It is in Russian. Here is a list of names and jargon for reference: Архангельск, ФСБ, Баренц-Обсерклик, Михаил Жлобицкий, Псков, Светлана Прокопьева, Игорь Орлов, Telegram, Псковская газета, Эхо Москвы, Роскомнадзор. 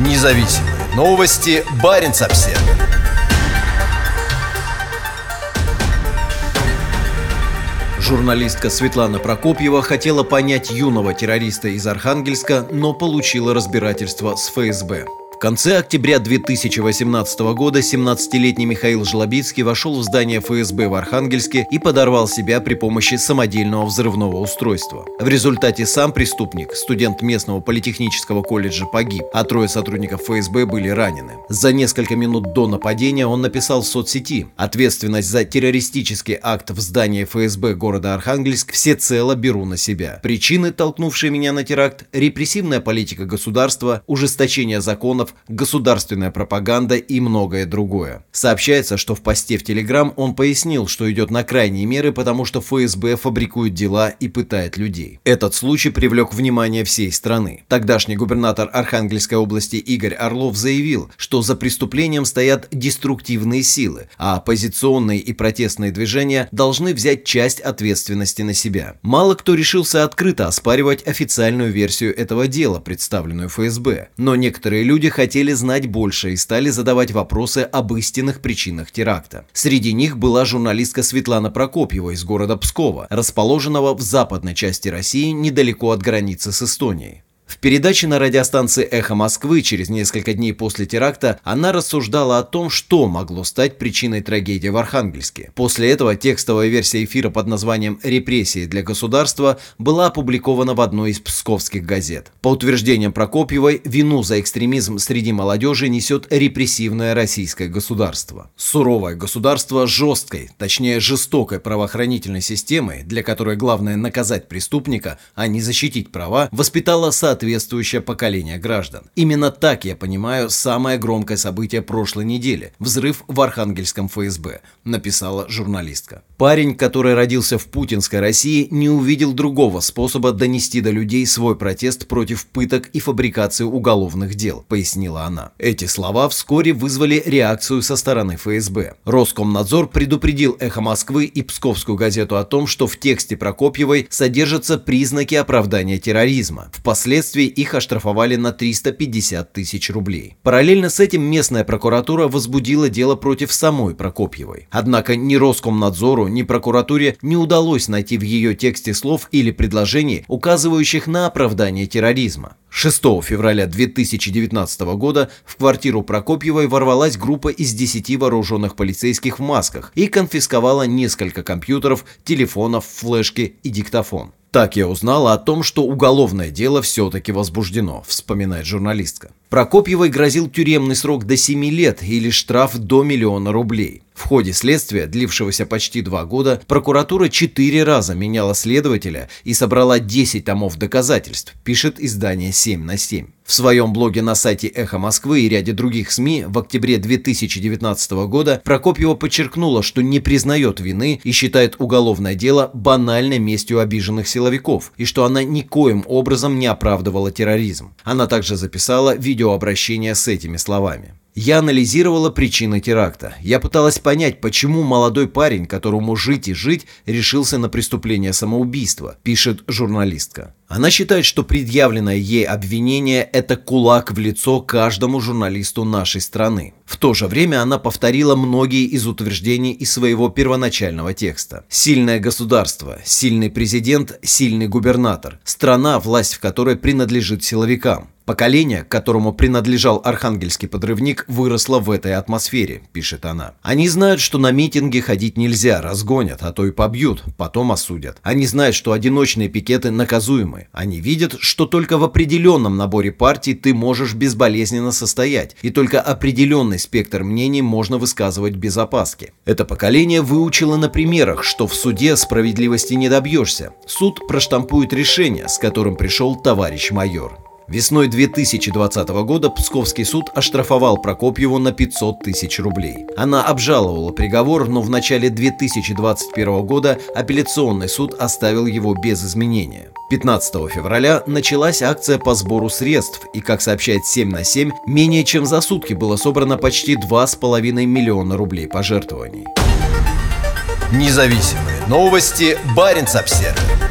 Независимые новости. Баренц-Обсерклик. Журналистка Светлана Прокопьева хотела понять юного террориста из Архангельска, но получила разбирательство с ФСБ. В конце октября 2018 года 17-летний Михаил Жлобицкий вошел в здание ФСБ в Архангельске и подорвал себя при помощи самодельного взрывного устройства. В результате сам преступник, студент местного политехнического колледжа, погиб, а 3 сотрудников ФСБ были ранены. За несколько минут до нападения он написал в соцсети: «Ответственность за террористический акт в здании ФСБ города Архангельск всецело беру на себя. Причины, толкнувшие меня на теракт: репрессивная политика государства, ужесточение законов, государственная пропаганда и многое другое». Сообщается, что в посте в Telegram он пояснил, что идет на крайние меры, потому что ФСБ фабрикует дела и пытает людей. Этот случай привлек внимание всей страны. Тогдашний губернатор Архангельской области Игорь Орлов заявил, что за преступлением стоят деструктивные силы, а оппозиционные и протестные движения должны взять часть ответственности на себя. Мало кто решился открыто оспаривать официальную версию этого дела, представленную ФСБ, но некоторые люди хотели знать больше и стали задавать вопросы об истинных причинах теракта. Среди них была журналистка Светлана Прокопьева из города Пскова, расположенного в западной части России недалеко от границы с Эстонией. В передаче на радиостанции «Эхо Москвы» через несколько дней после теракта она рассуждала о том, что могло стать причиной трагедии в Архангельске. После этого текстовая версия эфира под названием «Репрессии для государства» была опубликована в одной из псковских газет. По утверждениям Прокопьевой, вину за экстремизм среди молодежи несет репрессивное российское государство. Суровое государство с жесткой, точнее жестокой правоохранительной системой, для которой главное наказать преступника, а не защитить права, воспитало соответствующее поколение граждан. Именно так я понимаю самое громкое событие прошлой недели – взрыв в Архангельском ФСБ, написала журналистка. Парень, который родился в путинской России, не увидел другого способа донести до людей свой протест против пыток и фабрикации уголовных дел, пояснила она. Эти слова вскоре вызвали реакцию со стороны ФСБ. Роскомнадзор предупредил «Эхо Москвы» и Псковскую газету о том, что в тексте Прокопьевой содержатся признаки оправдания терроризма. Впоследствии их оштрафовали на 350 тысяч рублей. Параллельно с этим местная прокуратура возбудила дело против самой Прокопьевой. Однако ни Роскомнадзору, ни прокуратуре не удалось найти в ее тексте слов или предложений, указывающих на оправдание терроризма. 6 февраля 2019 года в квартиру Прокопьевой ворвалась группа из 10 вооруженных полицейских в масках и конфисковала несколько компьютеров, телефонов, флешки и диктофон. «Так я узнала о том, что уголовное дело все-таки возбуждено», – вспоминает журналистка. Прокопьевой грозил тюремный срок до 7 лет или штраф до 1 000 000 рублей. В ходе следствия, длившегося почти 2 года, прокуратура 4 раза меняла следователя и собрала 10 томов доказательств, пишет издание «7/7». В своем блоге на сайте «Эхо Москвы» и ряде других СМИ в октябре 2019 года Прокопьева подчеркнула, что не признает вины и считает уголовное дело банальной местью обиженных силовиков, и что она никоим образом не оправдывала терроризм. Она также записала видеообращение с этими словами. «Я анализировала причины теракта. Я пыталась понять, почему молодой парень, которому жить и жить, решился на преступление самоубийства», – пишет журналистка. Она считает, что предъявленное ей обвинение – это кулак в лицо каждому журналисту нашей страны. В то же время она повторила многие из утверждений из своего первоначального текста. Сильное государство, сильный президент, сильный губернатор, страна, власть в которой принадлежит силовикам. Поколение, которому принадлежал архангельский подрывник, выросло в этой атмосфере, пишет она. Они знают, что на митинги ходить нельзя, разгонят, а то и побьют, потом осудят. Они знают, что одиночные пикеты наказуемы. Они видят, что только в определенном наборе партий ты можешь безболезненно состоять, и только определенный спектр мнений можно высказывать без опаски. Это поколение выучило на примерах, что в суде справедливости не добьешься. Суд проштампует решение, с которым пришел товарищ майор. Весной 2020 года Псковский суд оштрафовал Прокопьеву на 500 тысяч рублей. Она обжаловала приговор, но в начале 2021 года апелляционный суд оставил его без изменения. 15 февраля началась акция по сбору средств, и, как сообщает 7/7, менее чем за сутки было собрано почти 2,5 миллиона рублей пожертвований. Независимые новости. Баренц-Обсерклик.